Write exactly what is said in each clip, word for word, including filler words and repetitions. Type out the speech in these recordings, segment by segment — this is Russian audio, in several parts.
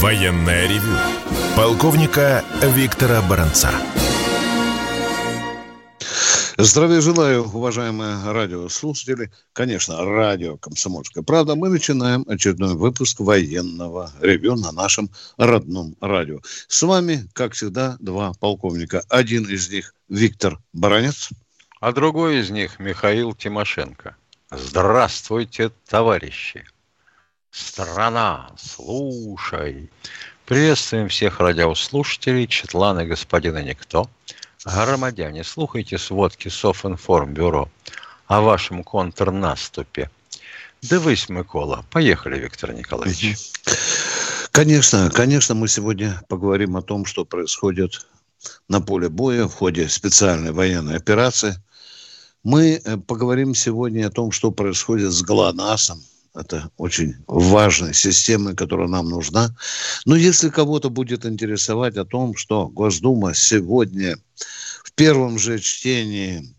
Военное ревю полковника Виктора Баранца. Здравия желаю, уважаемые радиослушатели. Конечно, радио «Комсомольская правда». Мы начинаем очередной выпуск военного ревю на нашем родном радио. С вами, как всегда, два полковника. Один из них Виктор Баранец. А другой из них Михаил Тимошенко. Здравствуйте, товарищи. Страна, слушай. Приветствуем всех радиослушателей, чатланы господина Никто. Громадяне, слухайте сводки Совинформбюро о вашем контрнаступе. Дивись, Микола. Поехали, Виктор Николаевич. Конечно, конечно, мы сегодня поговорим о том, что происходит на поле боя в ходе специальной военной операции. Мы поговорим сегодня о том, что происходит с ГЛОНАССом. Это очень важная система, которая нам нужна. Но если кого-то будет интересовать о том, что Госдума сегодня в первом же чтении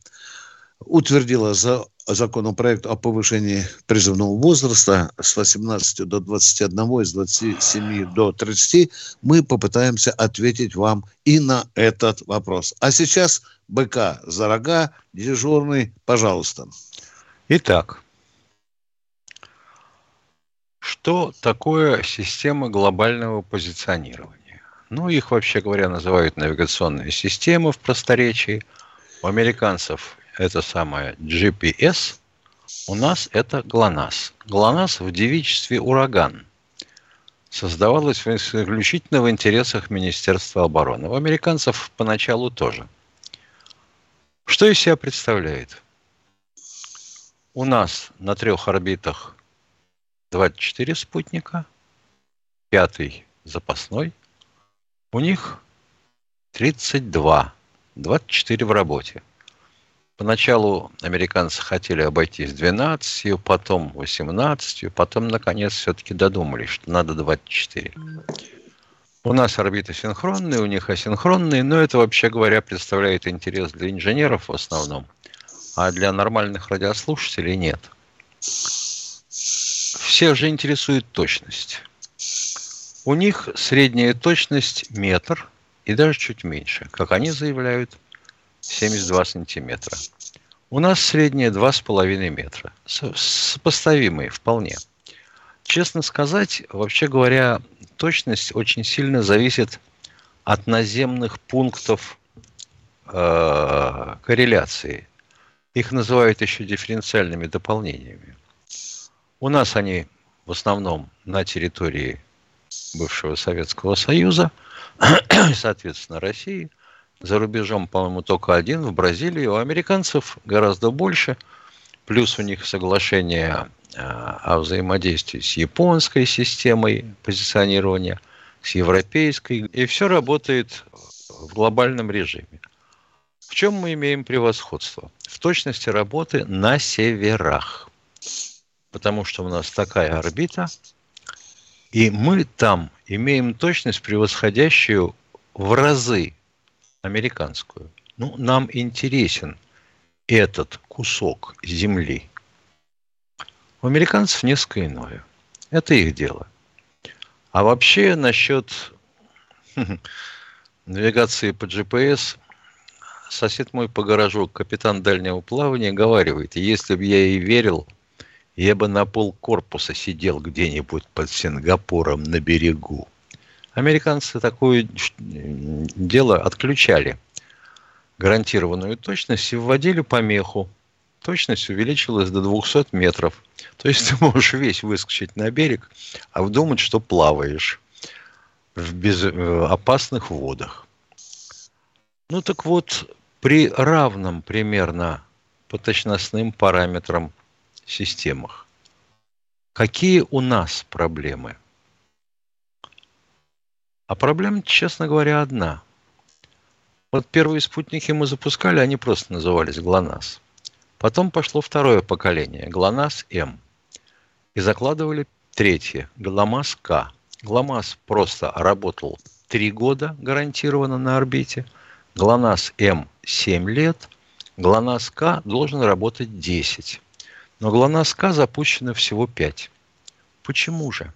утвердила законопроект о повышении призывного возраста с восемнадцати до двадцати одного, с двадцати семи до тридцати, мы попытаемся ответить вам и на этот вопрос. А сейчас быка за рога, дежурный, пожалуйста. Итак. Что такое система глобального позиционирования? Ну, их, вообще говоря, называют навигационные системы в просторечии. У американцев это самое джи пи эс, у нас это ГЛОНАСС. ГЛОНАСС в девичестве ураган. Создавалось исключительно в интересах Министерства обороны. У американцев поначалу тоже. Что из себя представляет? У нас на трех орбитах двадцать четыре спутника, пятый запасной, у них тридцать два, двадцать четыре в работе. Поначалу американцы хотели обойтись двенадцатью, потом восемнадцатью, потом, наконец, все-таки додумались, что надо двадцать четыре. У нас орбиты синхронные, у них асинхронные, но это, вообще говоря, представляет интерес для инженеров в основном, а для нормальных радиослушателей нет. Всех же интересует точность. У них средняя точность метр и даже чуть меньше. Как они заявляют, семьдесят два сантиметра. У нас средняя два с половиной метра. Сопоставимые вполне. Честно сказать, вообще говоря, точность очень сильно зависит от наземных пунктов э, корреляции. Их называют еще дифференциальными дополнениями. У нас они в основном на территории бывшего Советского Союза, соответственно, России. За рубежом, по-моему, только один, в Бразилии. У американцев гораздо больше. Плюс у них соглашение о взаимодействии с японской системой позиционирования, с европейской. И все работает в глобальном режиме. В чем мы имеем превосходство? В точности работы на северах. Потому что у нас такая орбита, и мы там имеем точность, превосходящую в разы американскую. Ну, нам интересен этот кусок земли. У американцев несколько иное. Это их дело. А вообще насчет навигации по джи пи эс... Сосед мой по гаражу, капитан дальнего плавания, говаривает, если бы я ей верил... Я бы на полкорпуса сидел где-нибудь под Сингапуром на берегу. Американцы такое дело отключали. Гарантированную точность и вводили помеху. Точность увеличилась до двухсот метров. То есть ты можешь весь выскочить на берег, а думать, что плаваешь в безопасных водах. Ну так вот, при равном примерно по точностным параметрам системах. Какие у нас проблемы? А проблема, честно говоря, одна. Вот первые спутники мы запускали, они просто назывались ГЛОНАСС. Потом пошло второе поколение, ГЛОНАСС-М. И закладывали третье, ГЛОНАСС-К. ГЛОНАСС просто работал три года гарантированно на орбите. ГЛОНАСС-М семь лет. ГЛОНАСС-К должен работать десять. Но ГЛОНАСС-К запущено всего пять. Почему же?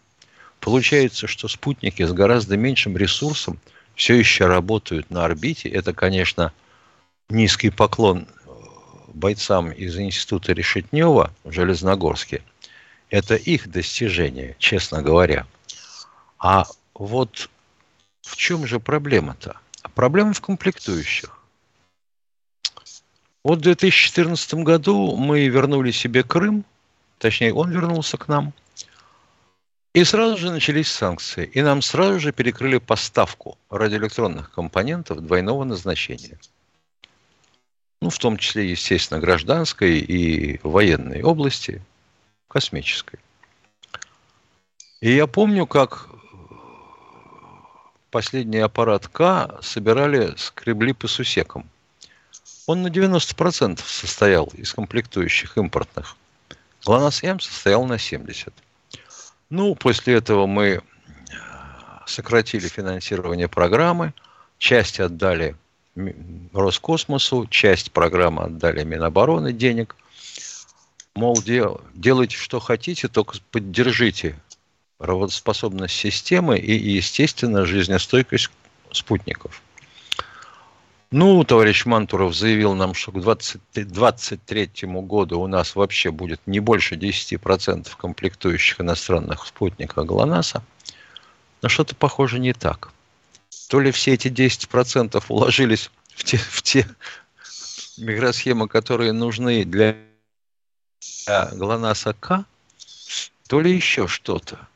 Получается, что спутники с гораздо меньшим ресурсом все еще работают на орбите. Это, конечно, низкий поклон бойцам из Института Решетнева в Железногорске. Это их достижение, честно говоря. А вот в чем же проблема-то? Проблема в комплектующих. Вот в две тысячи четырнадцатом году мы вернули себе Крым, точнее, он вернулся к нам, и сразу же начались санкции, и нам сразу же перекрыли поставку радиоэлектронных компонентов двойного назначения. Ну, в том числе, естественно, гражданской и военной области, космической. И я помню, как последний аппарат К собирали, скребли по сусекам. Он на девяносто процентов состоял из комплектующих импортных. ГЛОНАСС-М состоял на семьдесят процентов. Ну, после этого мы сократили финансирование программы. Часть отдали Роскосмосу, часть программы отдали Минобороны денег. Мол, дел, делайте, что хотите, только поддержите работоспособность системы и, естественно, жизнестойкость спутников. Ну, товарищ Мантуров заявил нам, что к двадцать двадцать третьему году у нас вообще будет не больше десять процентов комплектующих иностранных спутников ГЛОНАССа. Но что-то, похоже, не так. То ли все эти десять процентов уложились в те, в те микросхемы, которые нужны для ГЛОНАССа-К, то ли еще что-то.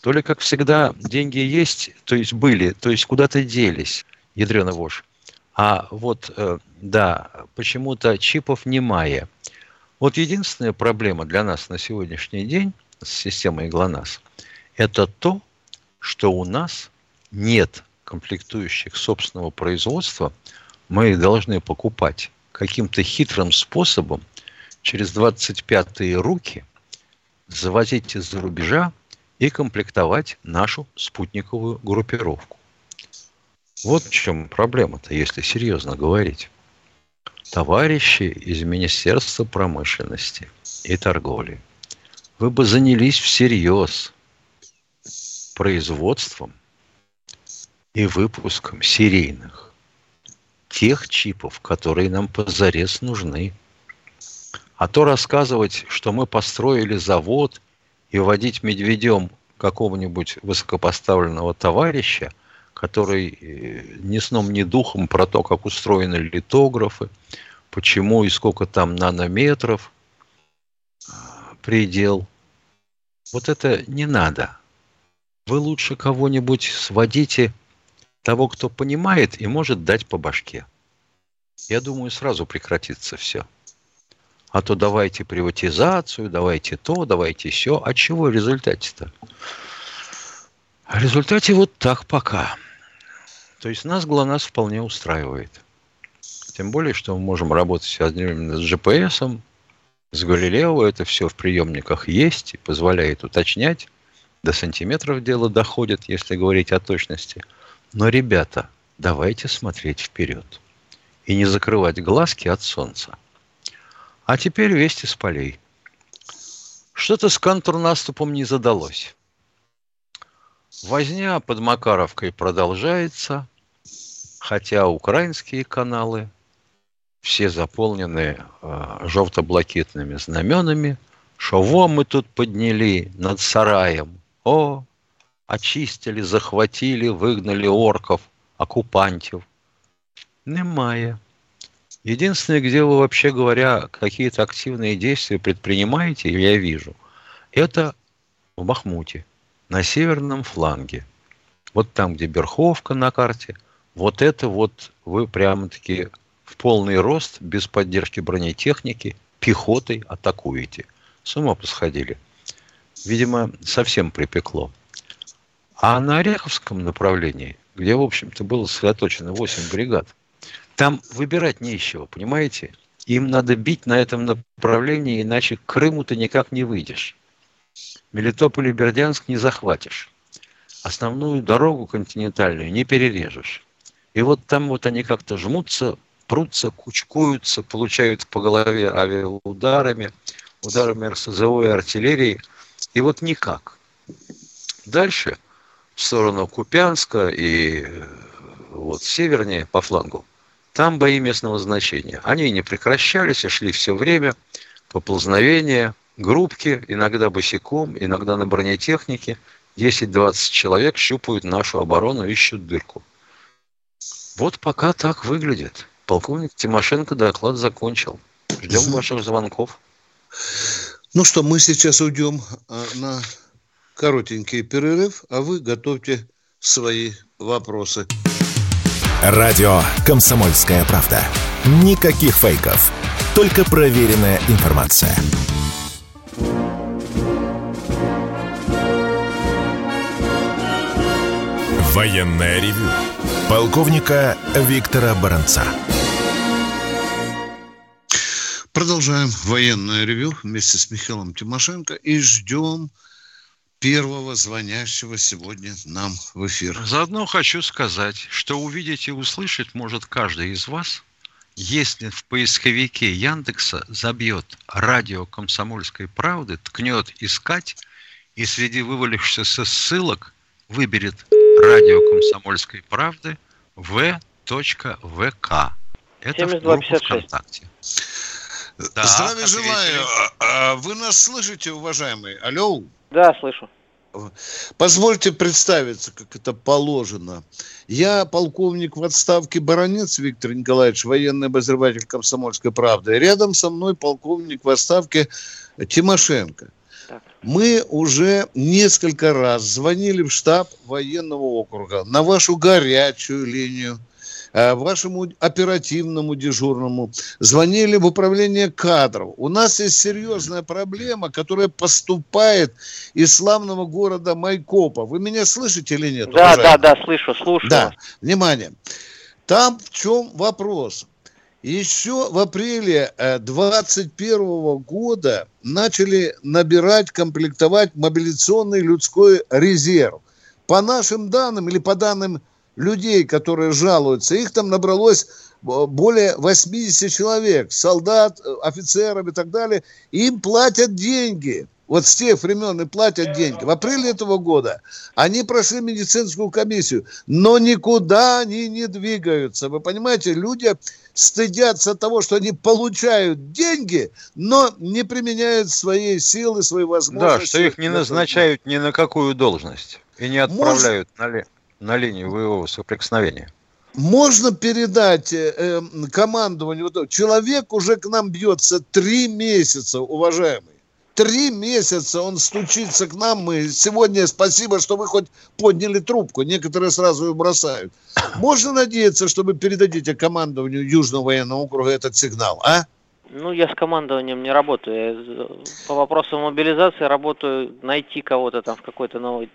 То ли, как всегда, деньги есть, то есть были, то есть куда-то делись, ядрёна вошь. А вот, да, почему-то чипов немае. Вот единственная проблема для нас на сегодняшний день с системой ГЛОНАСС – это то, что у нас нет комплектующих собственного производства. Мы их должны покупать каким-то хитрым способом через двадцать пятые руки, завозить из-за рубежа и комплектовать нашу спутниковую группировку. Вот в чем проблема-то, если серьезно говорить. Товарищи из Министерства промышленности и торговли, вы бы занялись всерьез производством и выпуском серийных тех чипов, которые нам позарез нужны. А то рассказывать, что мы построили завод и водить медведем какого-нибудь высокопоставленного товарища, который ни сном, ни духом про то, как устроены литографы, почему и сколько там нанометров предел. Вот это не надо. Вы лучше кого-нибудь сводите, того, кто понимает и может дать по башке. Я думаю, сразу прекратится все. А то давайте приватизацию, давайте то, давайте сё. А чего в результате-то? В результате вот так пока. То есть нас ГЛОНАСС вполне устраивает. Тем более, что мы можем работать одновременно с джи пи эс, с Галилео, это все в приемниках есть и позволяет уточнять. До сантиметров дело доходит, если говорить о точности. Но, ребята, давайте смотреть вперед и не закрывать глазки от солнца. А теперь вести с полей. Что-то с контрнаступом не задалось. Возня под Макаровкой продолжается, хотя украинские каналы все заполнены э, жовто-блакитными знаменами. Шо во мы тут подняли над сараем, о, очистили, захватили, выгнали орков, оккупантов. Немає. Единственное, где вы вообще говоря какие-то активные действия предпринимаете, я вижу, это в Махмуте. На северном фланге, вот там, где Берховка на карте, вот это вот вы прямо-таки в полный рост, без поддержки бронетехники, пехотой атакуете. С ума посходили. Видимо, совсем припекло. А на Ореховском направлении, где, в общем-то, было сосредоточено восемь бригад, там выбирать нечего, понимаете? Им надо бить на этом направлении, иначе к Крыму ты никак не выйдешь. Мелитополь и Бердянск не захватишь. Основную дорогу континентальную не перережешь. И вот там вот они как-то жмутся, прутся, кучкуются, получают по голове авиаударами, ударами эр эс зэ о и артиллерии. И вот никак. Дальше, в сторону Купянска и вот севернее по флангу, там бои местного значения. Они не прекращались и шли все время, поползновения, группки, иногда босиком, иногда на бронетехнике. десять-двадцать человек щупают нашу оборону, ищут дырку. Вот пока так выглядит. Полковник Тимошенко доклад закончил. Ждем ваших звонков. Ну что, мы сейчас уйдем на коротенький перерыв, а вы готовьте свои вопросы. Радио «Комсомольская правда». Никаких фейков, только проверенная информация. Военное ревю полковника Виктора Баранца. Продолжаем военное ревю вместе с Михаилом Тимошенко и ждем первого звонящего сегодня нам в эфир. Заодно хочу сказать, что увидеть и услышать может каждый из вас, если в поисковике Яндекса забьет «Радио Комсомольской правды», ткнет «Искать» и среди вывалившихся ссылок выберет «Радио Комсомольской правды» вэ точка вэ ка. Это в группу ВКонтакте. Да, здравия желаю. А, а вы нас слышите, уважаемый? Алло? Да, слышу. Позвольте представиться, как это положено. Я полковник в отставке Баранец Виктор Николаевич, военный обозреватель «Комсомольской правды». Рядом со мной полковник в отставке Тимошенко. Так. Мы уже несколько раз звонили в штаб военного округа на вашу горячую линию, вашему оперативному дежурному, звонили в управление кадров. У нас есть серьезная проблема, которая поступает из славного города Майкопа. Вы меня слышите или нет? Да, уважаемый? да, да, слышу, слушаю. Да, внимание. Там в чем вопрос? Еще в апреле двадцать первого года начали набирать, комплектовать мобилизационный людской резерв. По нашим данным или по данным людей, которые жалуются, их там набралось более восемьдесят человек, солдат, офицеров и так далее. Им платят деньги. Вот с тех времен и платят деньги. В апреле этого года они прошли медицинскую комиссию, но никуда они не двигаются. Вы понимаете, люди стыдятся того, что они получают деньги, но не применяют свои силы, свои возможности. Да, что их не назначают ни на какую должность и не отправляют Может... на лето. на линию боевого соприкосновения. Можно передать э, командованию? Человек уже к нам бьется три месяца, уважаемый. Три месяца он стучится к нам. Мы сегодня, спасибо, что вы хоть подняли трубку. Некоторые сразу ее бросают. Можно надеяться, что вы передадите командованию Южного военного округа этот сигнал, а? Ну, я с командованием не работаю. Я по вопросу мобилизации работаю, найти кого-то там в какой-то новой...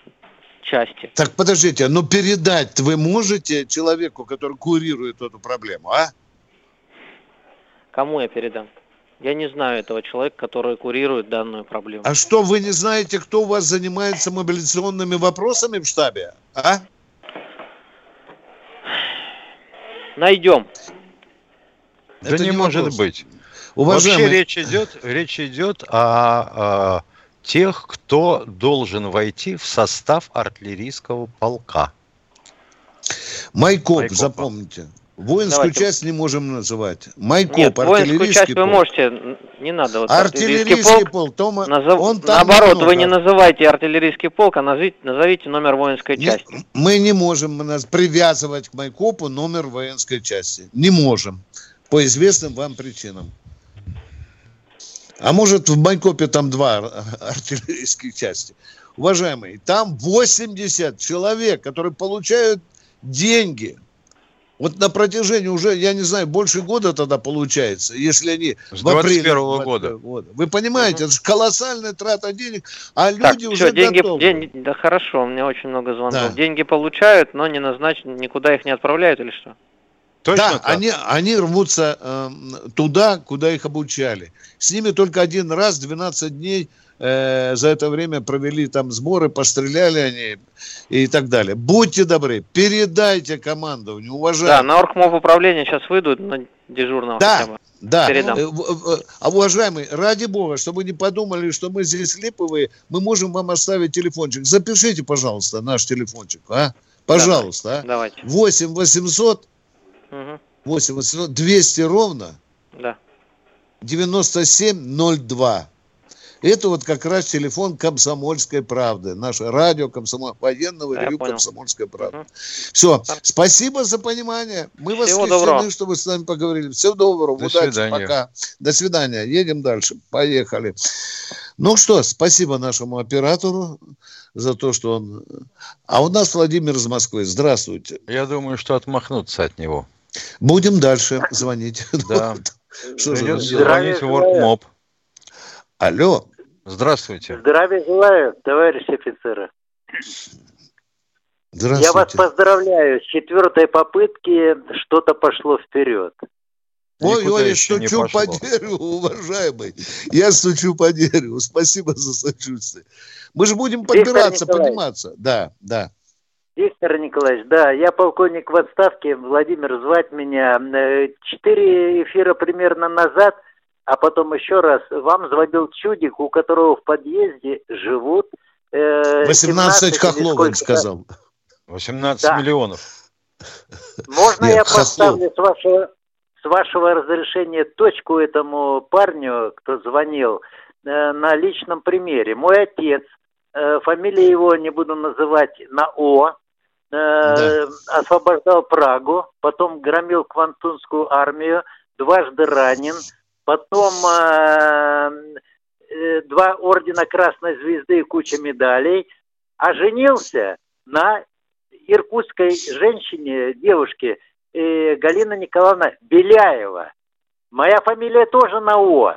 части. Так, подождите, но передать вы можете человеку, который курирует эту проблему, а? Кому я передам? Я не знаю этого человека, который курирует данную проблему. А что, вы не знаете, кто у вас занимается мобилизационными вопросами в штабе, а? Найдем. Да Это не может вопрос. быть. Уважаемый... Вообще речь идет, речь идет о... о... тех, кто должен войти в состав артиллерийского полка. Майкоп, Майкопа. запомните. Воинскую Давайте. часть не можем называть. Майкоп, Нет, артиллерийский полк. Вы можете, не надо. Вот артиллерийский, артиллерийский полк, полк назов... он там наоборот, вы не называете артиллерийский полк, а назовите, назовите номер воинской не, части. Мы не можем привязывать к Майкопу номер воинской части. Не можем. По известным вам причинам. А может, в Майкопе там два артиллерийских части. Уважаемые, там восемьдесят человек, которые получают деньги. Вот на протяжении уже, я не знаю, больше года тогда получается, если они с двадцать первого года. года. Вы понимаете, угу. это же колоссальная трата денег, а люди так, уже все, деньги, готовы. День, да хорошо, у меня очень много звонков. Да. Деньги получают, но не назначат, никуда их не отправляют или что? Точно да, они, они рвутся э, туда, куда их обучали. С ними только один раз, двенадцать дней э, за это время провели там сборы, постреляли они и так далее. Будьте добры, передайте командованию, уважаемые. Да, на оргмов управление сейчас выйдут, на дежурного да, хотя бы. Да, да. А уважаемые, ради бога, чтобы не подумали, что мы здесь липовые, мы можем вам оставить телефончик. Запишите, пожалуйста, наш телефончик, а? Пожалуйста, а? Давайте. восемь восемьсот восемь восемьсот двести ровно да. девяносто семь ноль два. Это вот как раз телефон «Комсомольской правды». Наше радио комсомол... военного да, ревью «Комсомольская правда». Угу. Все. Спасибо за понимание. Мы восхищены, что вы с нами поговорили. Всего доброго. До Удачи. Свидания. Пока. До свидания. Едем дальше. Поехали. Ну что, спасибо нашему оператору за то, что он... А у нас Владимир из Москвы. Здравствуйте. Я думаю, что отмахнуться от него. Будем дальше звонить. Да. Что же? Звонить в Оргмоб. Алло. Здравствуйте. Здравия желаю, товарищи офицеры. Здравствуйте. Я вас поздравляю. С четвертой попытки что-то пошло вперед. Ой, ой, я стучу по дереву, уважаемый. Я стучу по дереву. Спасибо за сочувствие. Мы же будем подбираться, подниматься. Да, да. Виктор Николаевич, да, я полковник в отставке, Владимир звать меня. Четыре эфира примерно назад, а потом еще раз, вам звонил чудик, у которого в подъезде живут... Э, восемнадцать хохлов, сказал. восемнадцать да. миллионов. Можно Нет, я хохлов. поставлю с вашего, с вашего разрешения точку этому парню, кто звонил, э, на личном примере? Мой отец, э, фамилия его не буду называть, на О... Да. Освобождал Прагу, потом громил Квантунскую армию, дважды ранен, потом э, э, два ордена Красной Звезды и куча медалей, а женился на иркутской женщине, девушке э, Галина Николаевна Беляева. Моя фамилия тоже на О.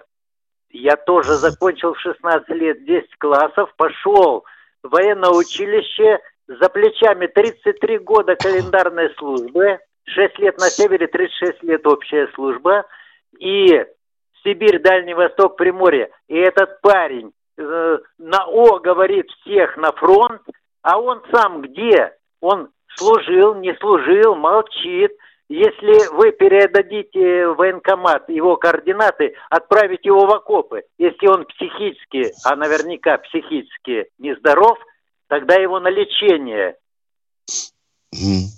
Я тоже закончил в шестнадцать лет десять классов, пошел в военное училище. За плечами тридцать три года календарной службы, шесть лет на севере, тридцать шесть лет общая служба, и Сибирь, Дальний Восток, Приморье. И этот парень э, на О говорит всех на фронт, а он сам где? Он служил, не служил, молчит. Если вы передадите в военкомат его координаты, отправите его в окопы. Если он психически, а наверняка психически нездоров, тогда его на лечение.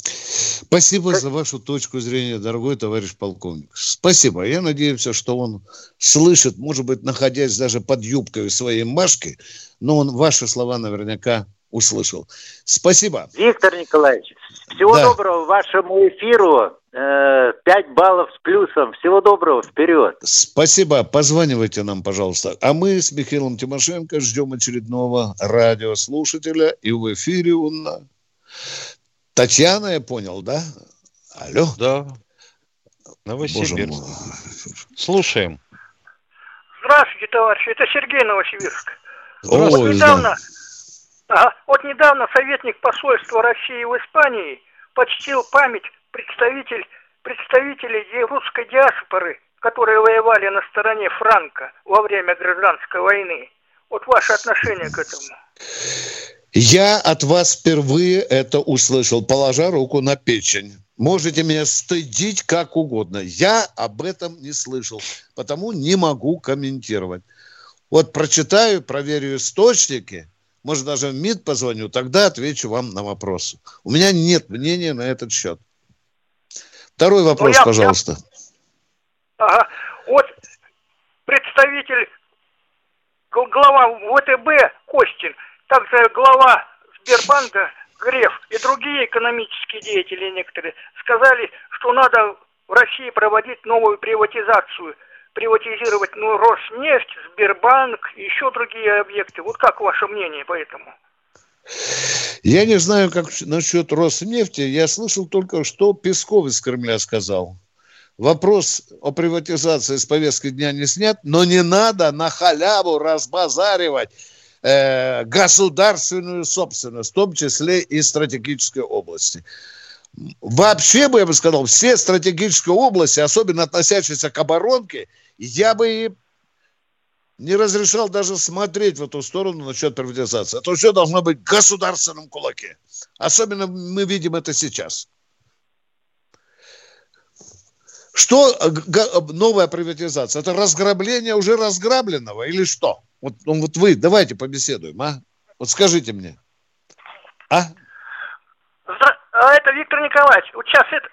Спасибо за вашу точку зрения, дорогой товарищ полковник. Спасибо. Я надеюсь, что он слышит, может быть, находясь даже под юбкой своей Машки, но он ваши слова наверняка услышал. Спасибо. Виктор Николаевич, всего да. доброго вашему эфиру. пять баллов с плюсом. Всего доброго. Вперед. Спасибо. Позванивайте нам, пожалуйста. А мы с Михаилом Тимошенко ждем очередного радиослушателя. И в эфире у нас Татьяна, я понял, да? Алло. Да. Новосибирск. Слушаем. Здравствуйте, товарищи. Это Сергей, Новосибирск. Ой, вот, недавно, да. а, вот недавно советник посольства России в Испании почтил память Представитель, представителей русской диаспоры, которые воевали на стороне Франко во время гражданской войны. Вот ваше отношение к этому. Я от вас впервые это услышал, положа руку на печень. Можете меня стыдить как угодно. Я об этом не слышал, потому не могу комментировать. Вот прочитаю, проверю источники. Может, даже в МИД позвоню, тогда отвечу вам на вопрос. У меня нет мнения на этот счет. Второй вопрос, ну, я, пожалуйста. Я... Ага. Вот представитель, глава ВТБ Костин, также глава Сбербанка Греф и другие экономические деятели некоторые сказали, что надо в России проводить новую приватизацию, приватизировать ну, Роснефть, Сбербанк и еще другие объекты. Вот как ваше мнение по этому? Я не знаю, как насчет Роснефти. Я слышал только, что Песков из Кремля сказал. Вопрос о приватизации с повестки дня не снят, но не надо на халяву разбазаривать э, государственную собственность, в том числе и стратегической области. Вообще бы, я бы сказал, все стратегические области, особенно относящиеся к оборонке, я бы и не разрешал даже смотреть в эту сторону насчет приватизации. Это все должно быть в государственном кулаке. Особенно мы видим это сейчас. Что новая приватизация? Это разграбление уже разграбленного или что? Вот, вот вы давайте побеседуем, а? Вот скажите мне. А? Это Виктор Николаевич. Вот сейчас это,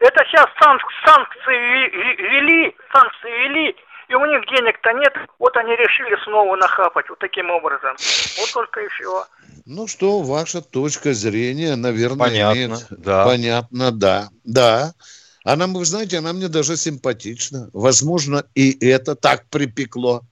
это сейчас санкции ввели, санкции ввели, и у них денег-то нет. Вот они решили снова нахапать вот таким образом. Вот только и всего. Ну что, ваша точка зрения, наверное, понятно, имеет. Да. Понятно, да. Да. Она, вы знаете, она мне даже симпатична. Возможно, и это так припекло,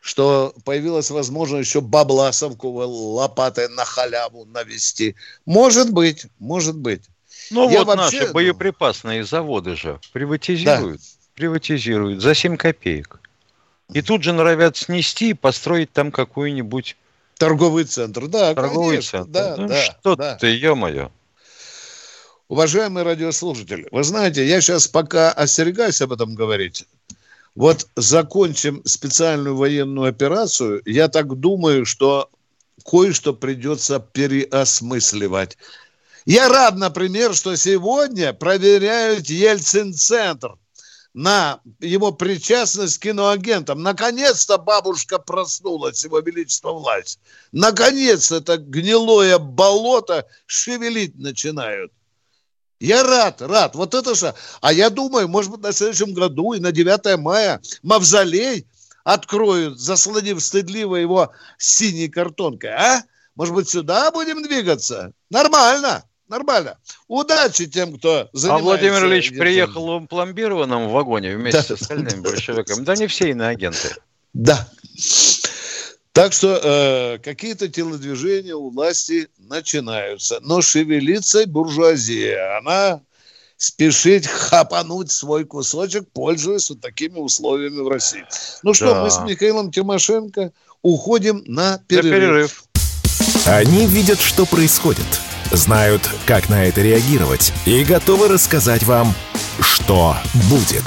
что появилась возможность еще бабла совковой лопатой на халяву навести. Может быть, может быть. Ну я вот вообще... наши боеприпасные заводы же приватизируют, да. приватизируют за семь копеек. И тут же норовят снести и построить там какой-нибудь... Торговый центр, да, Торговый конечно. Центр. Да, ну да, что да. ты, ё-моё. Уважаемые радиослушатели, вы знаете, я сейчас пока остерегаюсь об этом говорить. Вот закончим специальную военную операцию, я так думаю, что кое-что придется переосмысливать. Я рад, например, что сегодня проверяют Ельцин-центр на его причастность к киноагентам. Наконец-то бабушка проснулась, его величество власть. Наконец-то это гнилое болото шевелить начинают. Я рад, рад. Вот это же... А я думаю, может быть, на следующем году и на девятое мая мавзолей откроют, заслонив стыдливо его синей картонкой. А? Может быть, сюда будем двигаться? Нормально, нормально. Удачи тем, кто занимается... А Владимир Ильич приехал в пломбированном вагоне вместе да. с остальными большевиками. Да не все иноагенты. Да. Так что э, какие-то телодвижения у власти начинаются. Но шевелится буржуазия. Она спешит хапануть свой кусочек, пользуясь вот такими условиями в России. Ну что, да. мы с Михаилом Тимошенко уходим на перерыв. на перерыв. Они видят, что происходит, знают, как на это реагировать, и готовы рассказать вам, что будет.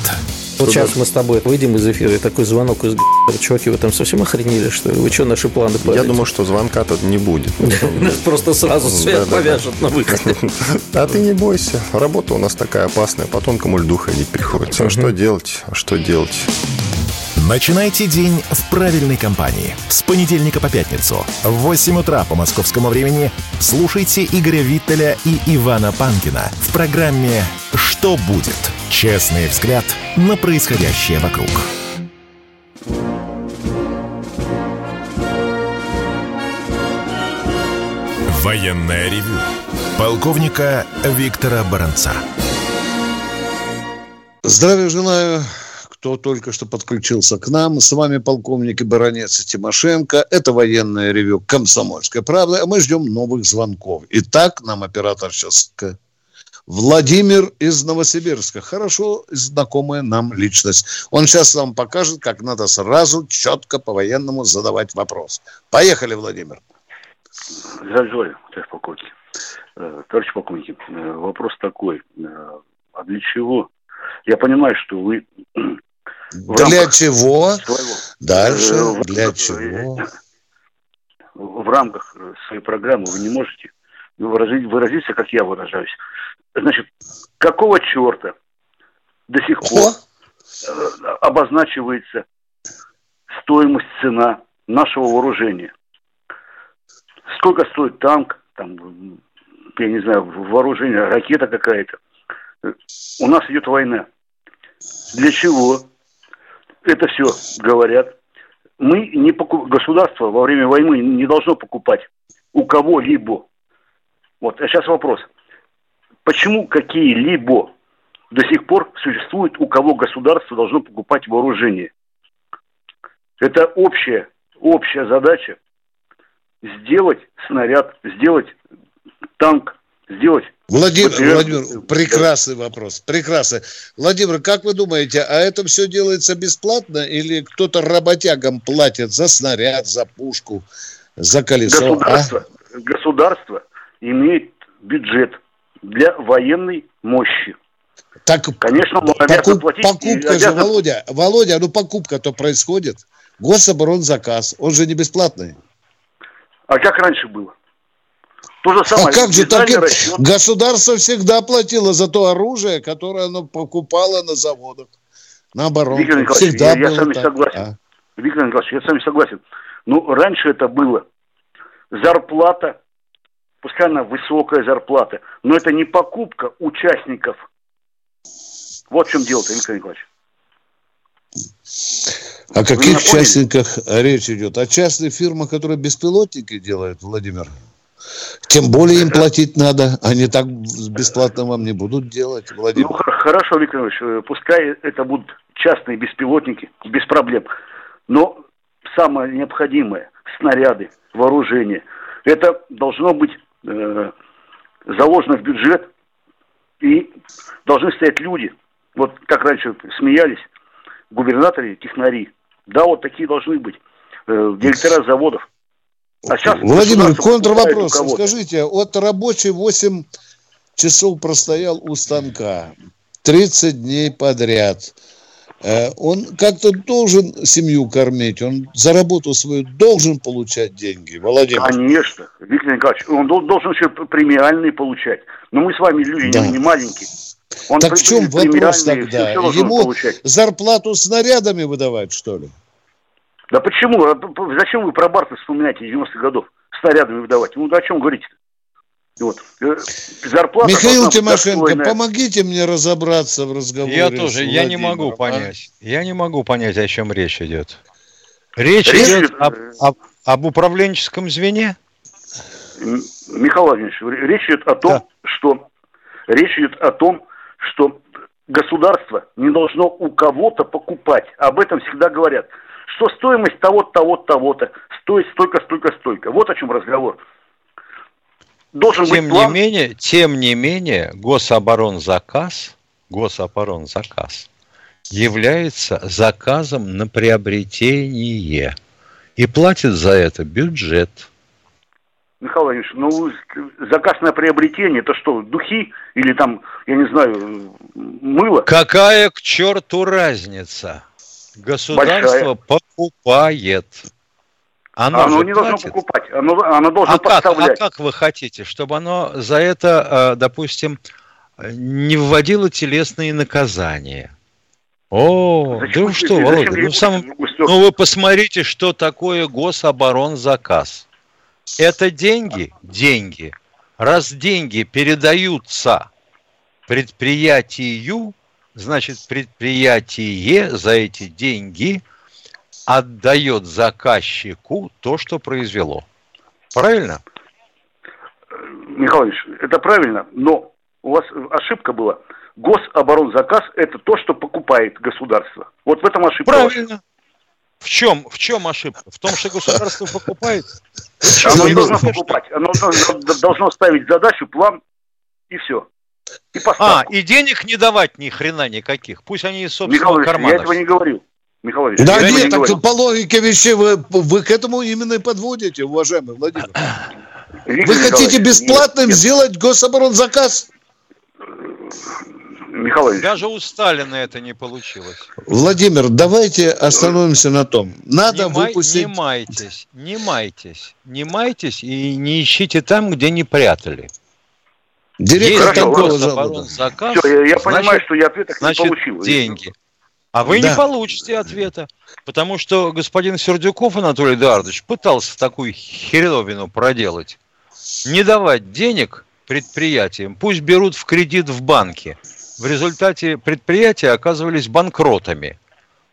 Вот сейчас мы с тобой выйдем из эфира, и такой звонок из г***р. Чуваки, вы там совсем охренели, что ли? Вы что, наши планы падают? Я думал, что звонка-то не будет. Просто сразу свет повяжет на выходе. А ты не бойся. Работа у нас такая опасная. По тонкому льду ходить приходится. А что делать? А что делать? Начинайте день в правильной компании. С понедельника по пятницу в восемь утра по московскому времени слушайте Игоря Виттеля и Ивана Панкина в программе «Что будет?». Честный взгляд на происходящее вокруг. Военное ревю полковника Виктора Баранца. Здравия желаю, кто только что подключился к нам. С вами полковники Баранец и Тимошенко. Это военное ревю «Комсомольская правда». А мы ждем новых звонков. Итак, нам оператор сейчас... Владимир из Новосибирска. Хорошо знакомая нам личность. Он сейчас вам покажет, как надо сразу четко по-военному задавать вопрос. Поехали, Владимир. Здравия желаю, товарищ полковник. Товарищ полковник, вопрос такой. А для чего? Я понимаю, что вы... Для чего? Своего... Дальше. В... Для чего? В рамках своей программы вы не можете выразиться, как я выражаюсь. Значит, какого черта до сих пор О! обозначивается стоимость, цена нашего вооружения? Сколько стоит танк, там, я не знаю, вооружение, ракета какая-то? У нас идет война. Для чего это все говорят? Мы не покуп... Государство во время войны не должно покупать у кого-либо. Вот, а сейчас вопрос. Почему какие-либо до сих пор существуют, у кого государство должно покупать вооружение? Это общая, общая задача сделать снаряд, сделать танк, сделать... Владимир, Владимир, прекрасный вопрос, прекрасный. Владимир, как вы думаете, а это все делается бесплатно или кто-то работягам платит за снаряд, за пушку, за колесо? Государство, а? Государство имеет бюджет для военной мощи. Так, конечно, покуп, платить, покупка же, Володя, Володя, ну покупка-то происходит. Гособоронзаказ, он же не бесплатный. А как раньше было? То же самое. А как же так? Государство всегда платило за то оружие, которое оно покупало на заводах. Наоборот. Виктор Николаевич, всегда я, я с вами так. согласен. А? Виктор Николаевич, я с вами согласен. Ну, раньше это было. Зарплата, пускай она высокая зарплата, но это не покупка участников. Вот в чем дело-то, Виктор Николаевич. О каких частниках речь идет? О частных фирмах, которые беспилотники делают, Владимир? Тем более им платить надо. Они так бесплатно вам не будут делать, Владимир. Ну, хорошо, Виктор Ильич, пускай это будут частные беспилотники, без проблем. Но самое необходимое, снаряды, вооружение, это должно быть э, заложено в бюджет. И должны стоять люди. Вот как раньше смеялись губернаторы, технари. Да, вот такие должны быть э, директора заводов. А сейчас Владимир, контрвопрос. Скажите, вот рабочий восемь часов простоял у станка тридцать дней подряд. Он как-то должен семью кормить, он за работу свою должен получать деньги, Владимир. Конечно, Виктор Николаевич, он должен еще премиальные получать. Но мы с вами люди да. не маленькие. Он так в чем вопрос тогда? Все, все ему получать. Зарплату снарядами выдавать, что ли? Да почему? Зачем вы про Барта вспоминаете девяностых годов? Снарядами выдавать? Ну, о чем говорите-то? Вот. Зарплата, Михаил Тимошенко, помогите мне разобраться в разговоре. Я тоже, я не могу понять. Я не могу понять, о чем речь идет. Речь, речь идет об, об, об управленческом звене? Михаил Владимирович, речь идет о том, да. что речь идет о том, что государство не должно у кого-то покупать. Об этом всегда говорят. Что стоимость того-то, того-то, того-то стоит столько, столько, столько. Вот о чем разговор. Должен тем, быть план... не менее, тем не менее, гособоронзаказ, гособоронзаказ является заказом на приобретение. И платит за это бюджет. Михаил Владимирович, ну заказ на приобретение, это что, духи или там, я не знаю, мыло? Какая к черту разница? Государство большая. Покупает. Оно, оно не платит. Должно покупать, оно, оно должно а поставлять. Как, а как вы хотите, чтобы оно за это, допустим, не вводило телесные наказания? О, зачем, да что, Володя, ну, сам, ну вы посмотрите, что такое гособоронзаказ. Это деньги? Деньги. Раз деньги передаются предприятию, значит, предприятие за эти деньги отдает заказчику то, что произвело. Правильно? Михаил Ильич, это правильно, но у вас ошибка была. Гособоронзаказ – это то, что покупает государство. Вот в этом ошибка. Правильно. В чем, в чем ошибка? В том, что государство покупает? Оно должно покупать. Оно должно ставить задачу, план и все. И а, и денег не давать ни хрена никаких. Пусть они из собственного Михаил кармана. Я этого не говорил. Михаил Ильич, да нет, не так говорил. По логике вещей вы, вы к этому именно и подводите, уважаемый Владимир. Виктор вы хотите бесплатным нет, сделать гособоронзаказ? Михаил Ильич. Даже у Сталина это не получилось. Владимир, давайте остановимся на том. Надо не май, выпустить... Не майтесь, не майтесь, не майтесь и не ищите там, где не прятали. Директор торгового завода. Заказ, Все, я, я значит, понимаю, что я ответа не получил. Деньги. А вы да. не получите ответа. Потому что господин Сердюков Анатолий Эдуардович пытался такую херовину проделать. Не давать денег предприятиям. Пусть берут в кредит в банке. В результате предприятия оказывались банкротами.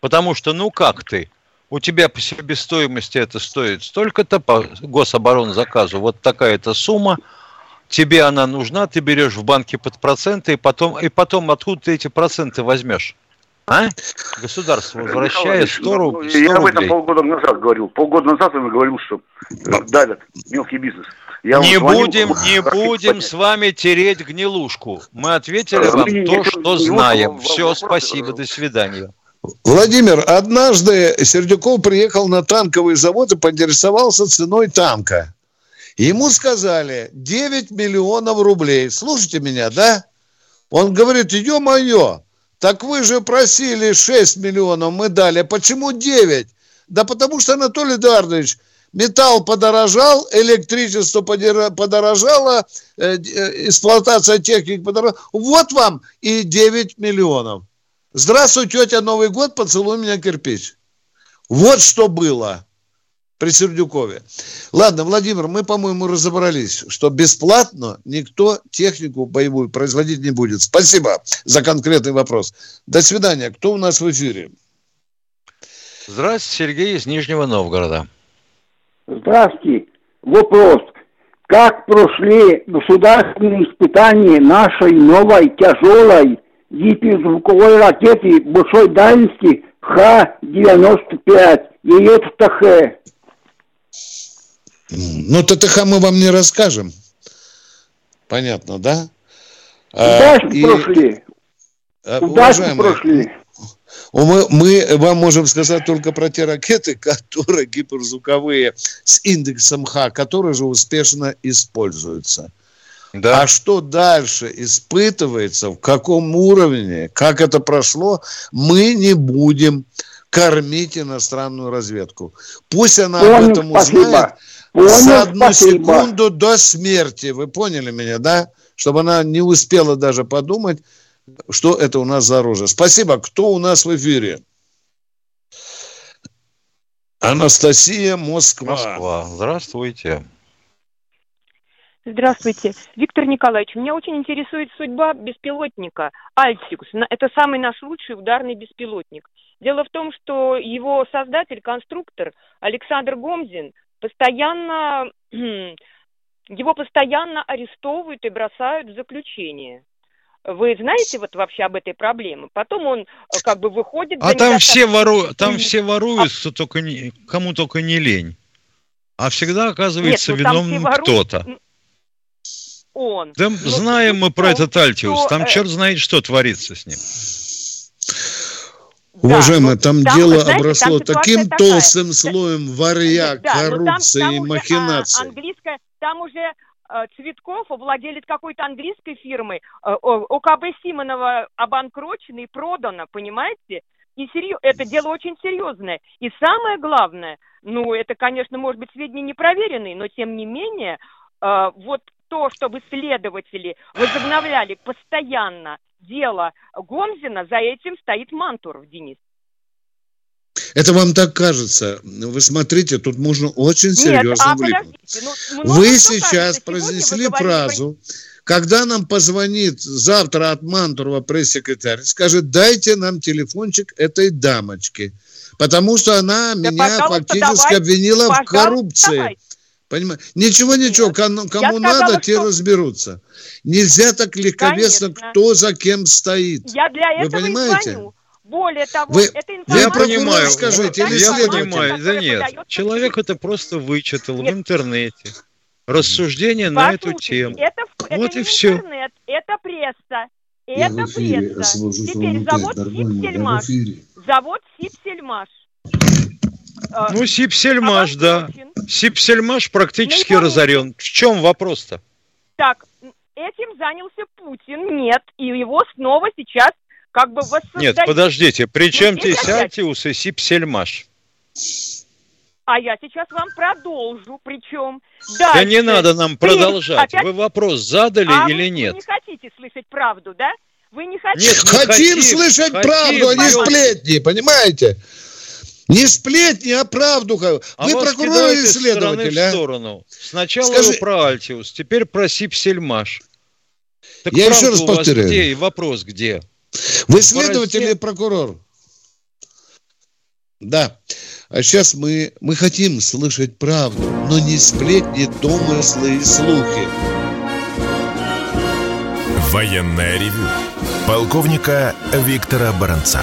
Потому что, ну как ты? У тебя по себестоимости это стоит столько-то, по гособоронзаказу вот такая-то сумма. Тебе она нужна, ты берешь в банке под проценты, и потом, и потом откуда ты эти проценты возьмешь? А? Государство возвращает сто рублей. Я об этом полгода назад говорил. Полгода назад я говорил, что давят мелкий бизнес. Я не звонил, будем, не будем с вами тереть гнилушку. Мы ответили вам то, не что не знаем. Вопрос, Все, спасибо, до свидания. Владимир, однажды Сердюков приехал на танковый завод и поинтересовался ценой танка. Ему сказали девять миллионов рублей. Слушайте меня, да? Он говорит, ё-моё, так вы же просили шесть миллионов, мы дали. Почему девять? Да потому что, Анатолий Эдуардович, металл подорожал, электричество подорожало, эксплуатация техники подорожала. Вот вам и девять миллионов. Здравствуй, тетя, Новый год, поцелуй меня, кирпич. Вот что было при Сердюкове. Ладно, Владимир, мы, по-моему, разобрались, что бесплатно никто технику боевую производить не будет. Спасибо за конкретный вопрос. До свидания. Кто у нас в эфире? Здравствуйте, Сергей из Нижнего Новгорода. Здравствуйте. Вопрос. Как прошли государственные испытания нашей новой тяжелой гиперзвуковой ракеты большой дальности Х девяносто пять и ТТХ? Ну, ТТХ мы вам не расскажем. Понятно, да? Удачи а, и... прошли. А, Удачи прошли. Мы, мы вам можем сказать только про те ракеты, которые гиперзвуковые с индексом Х, которые же успешно используются. Да. А что дальше испытывается, в каком уровне, как это прошло, мы не будем кормить иностранную разведку. Пусть она Понял, об этом узнает Понял, за одну спасибо. секунду до смерти. Вы поняли меня, да? Чтобы она не успела даже подумать, что это у нас за оружие. Спасибо. Кто у нас в эфире? Анастасия, Москва. Москва. Здравствуйте. Здравствуйте. Виктор Николаевич, меня очень интересует судьба беспилотника «Альтикс». Это самый наш лучший ударный беспилотник. Дело в том, что его создатель, конструктор Александр Гомзин, постоянно, его постоянно арестовывают и бросают в заключение. Вы знаете вот вообще об этой проблеме? Потом он как бы выходит... А там все, вору... там все воруются, а... только не... кому только не лень. А всегда оказывается Нет, ну, виновным воруют... кто-то. Он. Да, но знаем мы про этот Альтиус. Там черт знает, что творится с ним. Да, уважаемые, там, там дело знаете, обросло там таким такая. толстым слоем варья, да, коррупции там, там и махинаций. Английская, там уже Цветков, владелец какой-то английской фирмы, ОКБ Симонова обанкрочено и продано, понимаете? И серьез... это дело очень серьезное. И самое главное, ну, это, конечно, может быть, сведения непроверенные, но, тем не менее, вот то, чтобы следователи возобновляли постоянно дело Гомзина, за этим стоит Мантуров, Денис. Это вам так кажется. Вы смотрите, тут можно очень серьезно влипнуть. Ну, ну, вы сейчас произнесли фразу, про... когда нам позвонит завтра от Мантурова пресс-секретарь, скажет, дайте нам телефончик этой дамочки, потому что она да меня фактически давай, обвинила в коррупции. Давай. Понимаю. Ничего, ничего, кому, кому сказала, надо, те что... разберутся. Нельзя так легковесно, Конечно. кто за кем стоит. Я для этого Вы понимаете? и звоню. Более того, Вы... это информация... Я понимаю, скажите, или следователь. Да нет, человек это просто вычитал нет. в интернете. Рассуждение на эту тему. Это, вот это и все. Интернет, это пресса. Это пресса. Теперь завод Сибсельмаш. Завод Сибсельмаш. Ну, Сибсельмаш, а да. Сибсельмаш практически ну, разорен. В чем вопрос-то? Так, этим занялся Путин, нет. И его снова сейчас как бы воссоздают. Нет, подождите, при чем ну, здесь Альтиус и Сибсельмаш? А я сейчас вам продолжу, причем... Дальше. Да не надо нам продолжать. Опять... Вы вопрос задали а или вы, нет? Вы не хотите слышать правду, да? Вы не хотите? Нет, хотим, хотим слышать хотим, правду, а не сплетни, понимаете? Не сплетни, а правду. А вы прокурор или следователь, а? Сначала Скажи... вы про Альтиус, теперь про Сибсельмаш. Так Я еще раз повторяю. Где и вопрос где? Вы следователь или прокурор? Да. А сейчас мы, мы хотим слышать правду, но не сплетни, домыслы и слухи. Военное ревю полковника Виктора Баранца.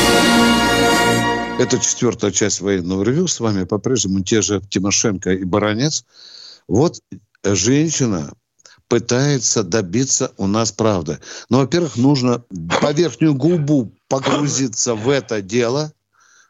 Это четвертая часть военного ревю. С вами по-прежнему те же Тимошенко и Баранец. Вот женщина пытается добиться у нас правды. Но, во-первых, нужно по верхнюю губу погрузиться в это дело.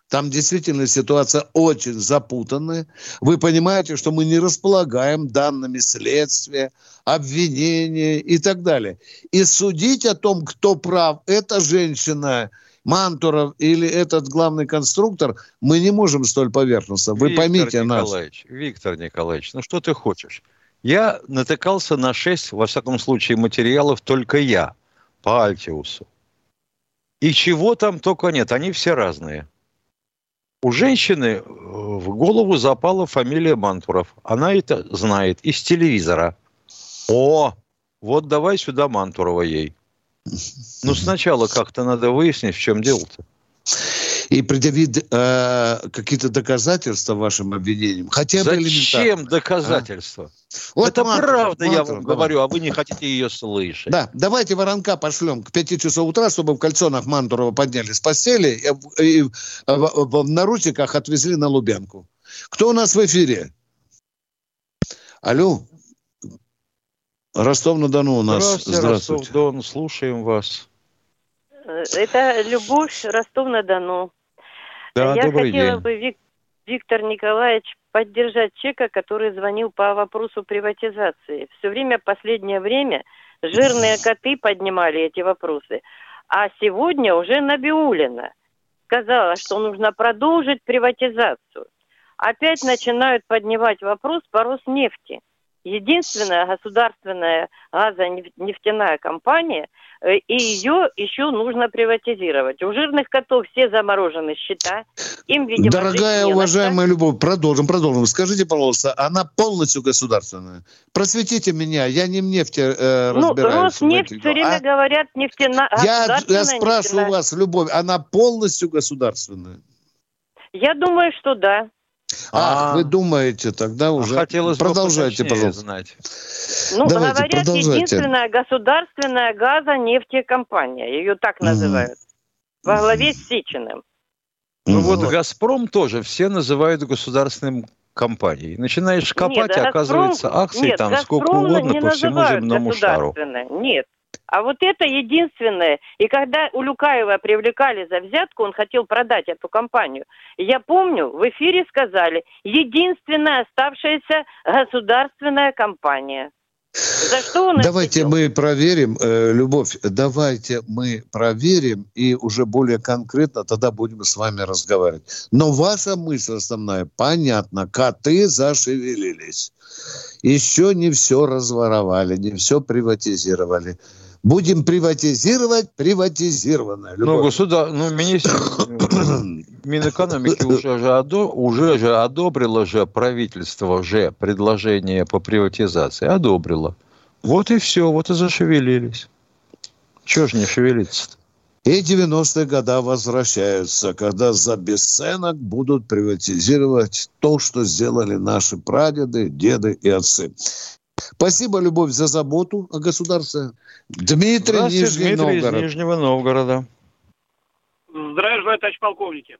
Там действительно ситуация очень запутанная. Вы понимаете, что мы не располагаем данными следствия, обвинения и так далее. И судить о том, кто прав, эта женщина, Мантуров или этот главный конструктор, мы не можем столь поверхностно. Вы Виктор поймите Николаевич, нас. Виктор Николаевич, ну что ты хочешь? Я натыкался на шесть, во всяком случае, материалов только я по Альтиусу. И чего там только нет, они все разные. У женщины в голову запала фамилия Мантуров. Она это знает из телевизора. О, вот давай сюда Мантурова ей. Ну, сначала как-то надо выяснить, в чем дело-то. И предъявить э, какие-то доказательства вашим обвинениям. Хотя бы элементарно. Зачем доказательства? А? Вот это Мантуров, правда, Мантуров, я вам давай. говорю, а вы не хотите ее слышать. Да, давайте воронка пошлем к пяти часов утра, чтобы в кальсонах Мантурова подняли с постели и, и, и в, в наручниках отвезли на Лубянку. Кто у нас в эфире? Алло. Ростов-на-Дону у нас. Здравствуйте, Здравствуйте. Ростов-на-Дону, слушаем вас. Это Любовь, Ростов-на-Дону. Да, Я добрый хотела день. бы, Вик... Виктор Николаевич, поддержать человека, который звонил по вопросу приватизации. Все время, последнее время, жирные коты поднимали эти вопросы. А сегодня уже Набиуллина сказала, что нужно продолжить приватизацию. Опять начинают поднимать вопрос по Роснефти. Единственная государственная газонефтяная компания, и ее еще нужно приватизировать. У жирных котов все заморожены счета. Им, видимо, Дорогая, уважаемая Любовь, продолжим, продолжим. Скажите, пожалуйста, она полностью государственная? Просветите меня, я не в нефти э, разбираюсь. Ну, Роснефть все время а? говорят нефтяная. Я, я спрашиваю нефтяная. вас, Любовь, она полностью государственная? Я думаю, что да. А, а, вы думаете, тогда уже... Хотелось продолжайте, бы пожалуйста. Знать. Ну, Давайте, говорят, продолжайте. единственная государственная газонефтекомпания. Ее так mm-hmm. называют. Во главе с Сичиным. Mm-hmm. Ну вот, вот «Газпром» тоже все называют государственным компанией. Начинаешь копать, нет, а оказывается, «Газпром», акции нет, там «Газпром» сколько угодно не по всему земному шару. Нет. А вот это единственное. И когда Улюкаева привлекали за взятку, он хотел продать эту компанию. Я помню, в эфире сказали, единственная оставшаяся государственная компания. За что он Давайте ответил? мы проверим, э, Любовь, давайте мы проверим и уже более конкретно тогда будем с вами разговаривать. Но ваша мысль основная, понятно, коты зашевелились. Еще не все разворовали, не все приватизировали. Будем приватизировать приватизированное. Ну, государ... ну, министр... Минэкономики уже же, одо... уже же одобрило же правительство же предложение по приватизации. Одобрило. Вот и все, вот и зашевелились. Чего ж не шевелиться-то? И девяностые года возвращаются, когда за бесценок будут приватизировать то, что сделали наши прадеды, деды и отцы. Спасибо, Любовь, за заботу о государстве. Дмитрий, Нижний Дмитрий Новгород. из Нижнего Новгорода. Здравия, товарищ полковники.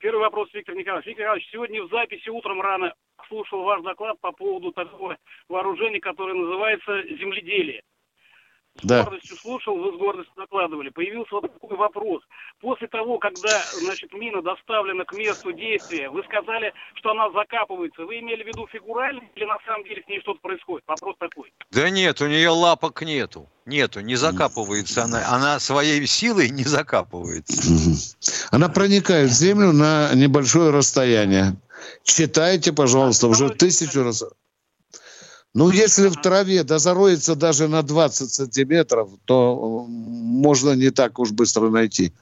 Первый вопрос, Виктор Николаевич. Виктор Николаевич, сегодня в записи утром рано слушал ваш доклад по поводу такого вооружения, которое называется земледелие. С да. гордостью слушал, вы с гордостью докладывали. Появился вот такой вопрос. После того, когда, значит, мина доставлена к месту действия, вы сказали, что она закапывается. Вы имели в виду фигурально или на самом деле с ней что-то происходит? Вопрос такой. Да нет, у нее лапок нету. Нету, не закапывается она. Она своей силой не закапывается. Она проникает в землю на небольшое расстояние. Читайте, пожалуйста, а уже тысячу раз... Ну, если в траве дозароется даже на двадцать сантиметров, то можно не так уж быстро найти.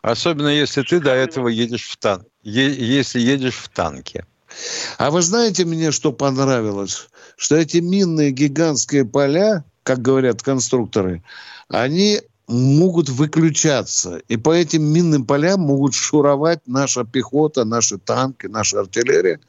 Особенно, если ты до этого едешь в, тан- е- если едешь в танке. А вы знаете, мне что понравилось? Что эти минные гигантские поля, как говорят конструкторы, они могут выключаться. И по этим минным полям могут шуровать наша пехота, наши танки, наша артиллерия.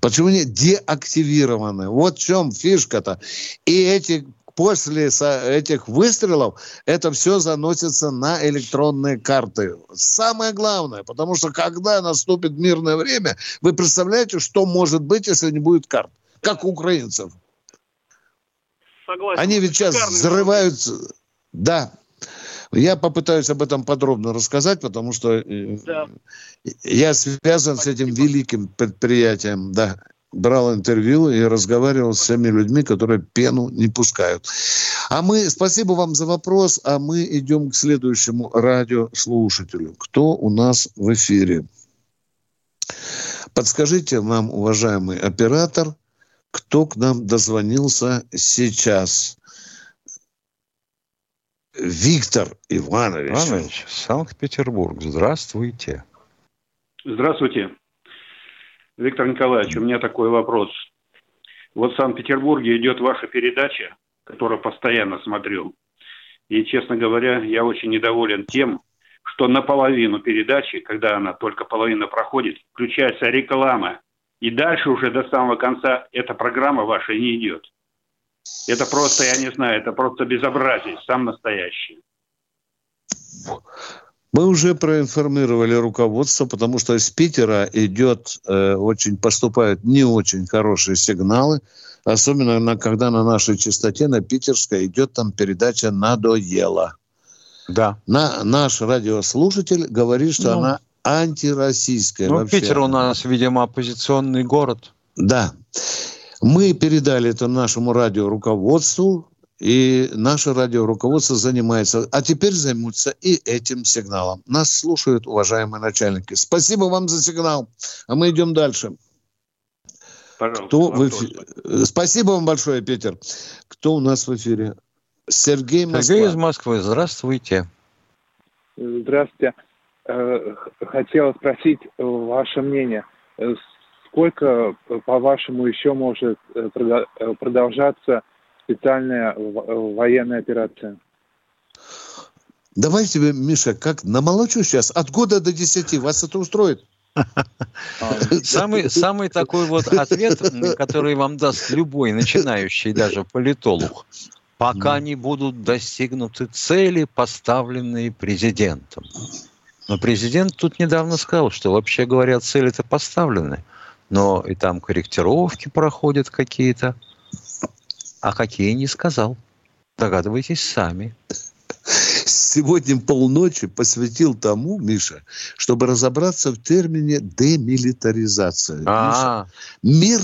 Почему они деактивированы? Вот в чем фишка-то. И эти... После этих выстрелов это все заносится на электронные карты. Самое главное, потому что когда наступит мирное время, вы представляете, что может быть, если не будет карт? Как у украинцев. Согласен. Они ведь сейчас взрываются. Да. Я попытаюсь об этом подробно рассказать, потому что да. я связан Спасибо. с этим великим предприятием. Да. Брал интервью и разговаривал с теми людьми, которые пену не пускают. А мы... Спасибо вам за вопрос. А мы идем к следующему радиослушателю. Кто у нас в эфире? Подскажите нам, уважаемый оператор, кто к нам дозвонился сейчас? Виктор Иванович. Иванович, Санкт-Петербург. Здравствуйте. Здравствуйте. Виктор Николаевич, у меня такой вопрос. Вот в Санкт-Петербурге идет ваша передача, которую постоянно смотрю. И, честно говоря, я очень недоволен тем, что наполовину передачи, когда она только половина проходит, включается реклама. И дальше уже до самого конца эта программа ваша не идет. Это просто, я не знаю, это просто безобразие, сам настоящий. Мы уже проинформировали руководство, потому что из Питера идет, э, очень, поступают не очень хорошие сигналы, особенно на, когда на нашей частоте, на питерской, идет там передача «Надоело». Да. На, наш радиослушатель говорит, что ну, она антироссийская. Ну, вообще. Питер у нас, видимо, оппозиционный город. Да. Мы передали это нашему радиоруководству. И наше радиоруководство занимается, а теперь займутся и этим сигналом. Нас слушают, уважаемые начальники. Спасибо вам за сигнал. А мы идем дальше. Кто в эфире? Спасибо вам большое, Питер. Кто у нас в эфире? Сергей, Москва. Сергей из Москвы. Здравствуйте. Здравствуйте. Хотела спросить ваше мнение. Сколько, по-вашему, еще может продолжаться специальная военная операция? Давай тебе, Миша, как намолочу сейчас. От года до десяти. Вас это устроит? Самый, самый такой вот ответ, который вам даст любой начинающий даже политолог. Пока не будут достигнуты цели, поставленные президентом. Но президент тут недавно сказал, что, вообще говоря, цели-то поставлены. Но и там корректировки проходят какие-то. А какие не сказал. Догадывайтесь сами. Сегодня полночи посвятил тому, Миша, чтобы разобраться в термине демилитаризация. Миша, мир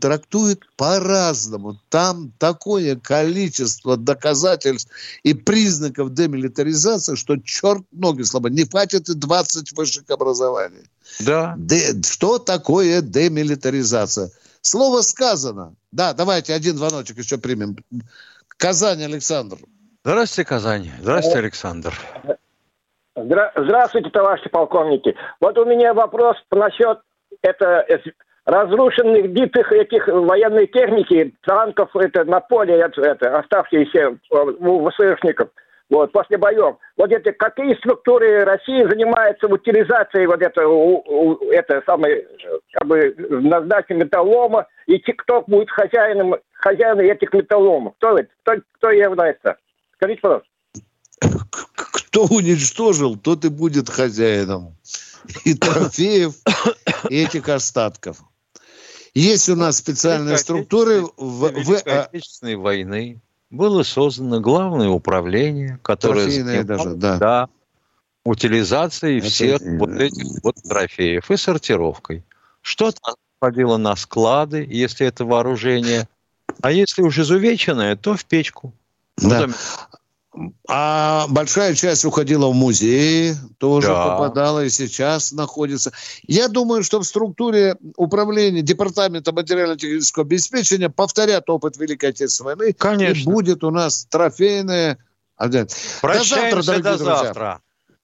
трактует по-разному. Там такое количество доказательств и признаков демилитаризации, что черт ноги сломает. Не хватит и двадцать высших образований. Да. Де- что такое демилитаризация? Слово сказано. Да, давайте один звоночек еще примем. Казань, Александр. Здравствуйте, Казань. Здравствуйте, Александр. Здра- здравствуйте, товарищи полковники. Вот у меня вопрос насчет это, разрушенных, битых этих военной техники, танков это, на поле, это, оставшиеся у ВСУшников вот, после боев. Вот это, какие структуры России занимаются утилизацией вот этого, у, у, это самой, как бы, назначки металлолома, и кто будет хозяином, хозяином этих металлоломов? Кто, кто, кто является? Скажите, пожалуйста. Кто уничтожил, тот и будет хозяином. И трофеев, и этих остатков. Есть у нас специальные структуры. В Великой Отечественной войны было создано главное управление, которое занималось да. да, утилизацией это... всех вот этих вот трофеев и сортировкой. Что-то отходило на склады, если это вооружение, а если уж изувеченное, то в печку. Да. Ну, там... А большая часть уходила в музеи, тоже да. попадала и сейчас находится. Я думаю, что в структуре управления Департамента материально-технического обеспечения повторят опыт Великой Отечественной войны. Конечно. И будет у нас трофейное... Прощаемся до завтра, дорогие друзья.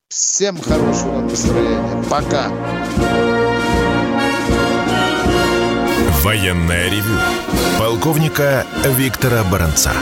Всем хорошего настроения. Пока. Военное ревю полковника Виктора Баранца.